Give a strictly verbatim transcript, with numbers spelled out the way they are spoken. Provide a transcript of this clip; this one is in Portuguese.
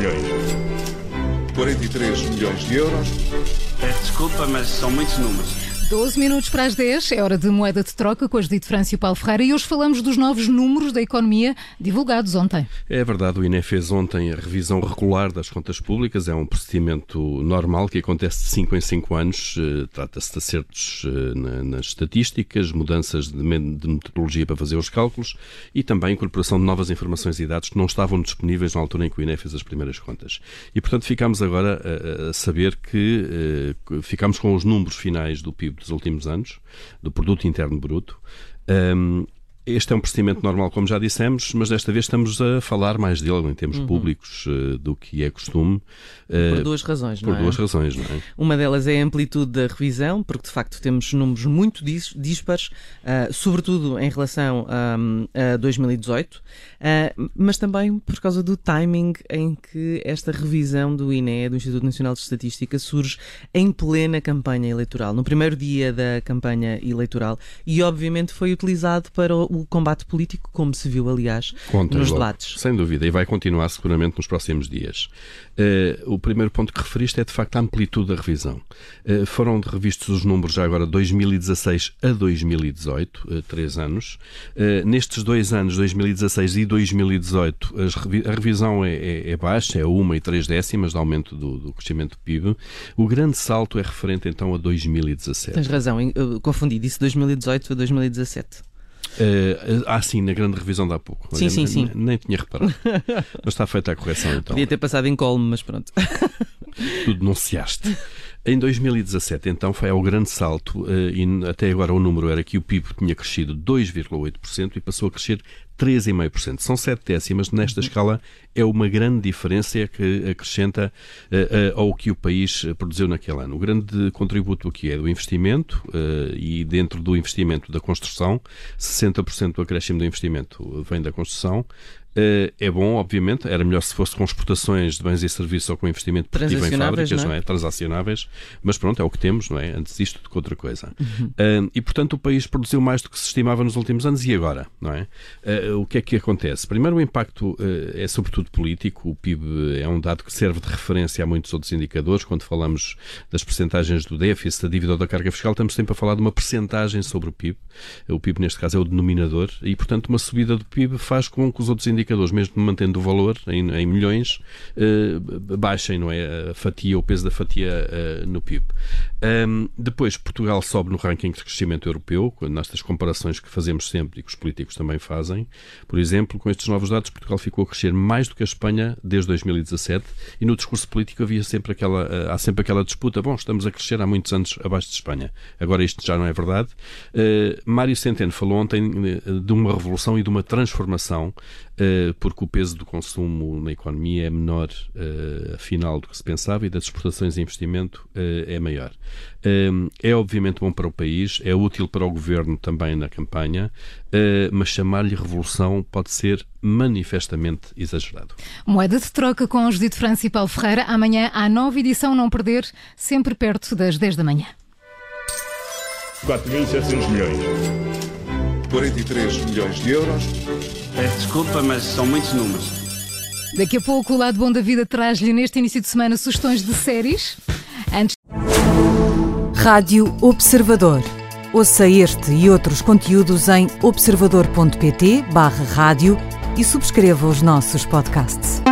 milhões. quarenta e três milhões de euros. Desculpa, mas são muitos números. doze minutos para as dez, é hora de moeda de troca com a Judite Franci e o Paulo Ferreira, e hoje falamos dos novos números da economia divulgados ontem. É verdade, o I N E fez ontem a revisão regular das contas públicas, é um procedimento normal que acontece de cinco em cinco anos, trata-se de acertos nas estatísticas, mudanças de metodologia para fazer os cálculos e também incorporação de novas informações e dados que não estavam disponíveis na altura em que o I N E fez as primeiras contas. E, portanto, ficámos agora a saber que ficámos com os números finais do P I B dos últimos anos, do Produto Interno Bruto. Um, este é um procedimento normal, como já dissemos, mas desta vez estamos a falar mais dele em termos uhum. públicos uh, do que é costume. Uh, por duas razões, por não é? Por duas razões, não é? Uma delas é a amplitude da revisão, porque de facto temos números muito dis- dispares, uh, sobretudo em relação um, a dois mil e dezoito, uh, mas também por causa do timing em que esta revisão do I N E, do Instituto Nacional de Estatística, surge em plena campanha eleitoral, no primeiro dia da campanha eleitoral, e obviamente foi utilizado para o o combate político, como se viu, aliás, Conta, nos debates. Sem dúvida, e vai continuar seguramente nos próximos dias. Uh, o primeiro ponto que referiste é, de facto, a amplitude da revisão. Uh, foram revistos os números já agora de dois mil e dezasseis a dois mil e dezoito, uh, três anos. Uh, nestes dois anos, dois mil e dezasseis e dois mil e dezoito, as revi- a revisão é, é, é baixa, é uma e três décimas de aumento do, do crescimento do P I B. O grande salto é referente, então, a dois mil e dezassete. Tens razão, confundi, disse dois mil e dezoito a dois mil e dezassete. Uh, ah, sim, na grande revisão de há pouco. Sim, Olha, sim, sim. Nem tinha reparado. Mas está feita a correção, então. Podia ter passado em colmo, mas pronto. Tu denunciaste. Em dois mil e dezassete, então, foi ao grande salto, e até agora o número era que o P I B tinha crescido dois vírgula oito por cento e passou a crescer três vírgula cinco por cento. São sete décimas, nesta escala é uma grande diferença que acrescenta uh, uh, ao que o país produziu naquele ano. O grande contributo aqui é do investimento uh, e dentro do investimento da construção, sessenta por cento do acréscimo do investimento vem da construção. Uh, é bom, obviamente, era melhor se fosse com exportações de bens e serviços ou com investimento produtivo em fábricas, não é? Não é? Transacionáveis, mas pronto, é o que temos, não é? Antes isto do que outra coisa. Uhum. Uh, e, portanto, o país produziu mais do que se estimava nos últimos anos e agora, não é? Uh, O que é que acontece? Primeiro, o impacto uh, é sobretudo político. O P I B é um dado que serve de referência a muitos outros indicadores. Quando falamos das percentagens do déficit, da dívida ou da carga fiscal, estamos sempre a falar de uma percentagem sobre o P I B. O P I B, neste caso, é o denominador e, portanto, uma subida do P I B faz com que os outros indicadores, mesmo mantendo o valor em, em milhões, uh, baixem, não é? A fatia, o peso da fatia uh, no P I B. Um, depois, Portugal sobe no ranking de crescimento europeu, nestas comparações que fazemos sempre e que os políticos também fazem. Por exemplo, com estes novos dados, Portugal ficou a crescer mais do que a Espanha desde dois mil e dezassete e no discurso político havia sempre aquela, há sempre aquela disputa, bom, estamos a crescer há muitos anos abaixo de Espanha. Agora isto já não é verdade. Uh, Mário Centeno falou ontem de uma revolução e de uma transformação, uh, porque o peso do consumo na economia é menor, uh, afinal, do que se pensava e das exportações e investimento uh, é maior. Uh, é obviamente bom para o país, é útil para o governo também na campanha, uh, mas chamar-lhe revolução pode ser manifestamente exagerado. Moeda de troca com o Judite França e Paulo Ferreira. Amanhã há nova edição, não perder, sempre perto das dez da manhã. quatro mil e setecentos milhões. quarenta e três milhões de euros. Desculpa, mas são muitos números. Daqui a pouco o Lado Bom da Vida traz-lhe neste início de semana sugestões de séries. Antes... Rádio Observador. Ouça este e outros conteúdos em observador ponto pt barra rádio e subscreva os nossos podcasts.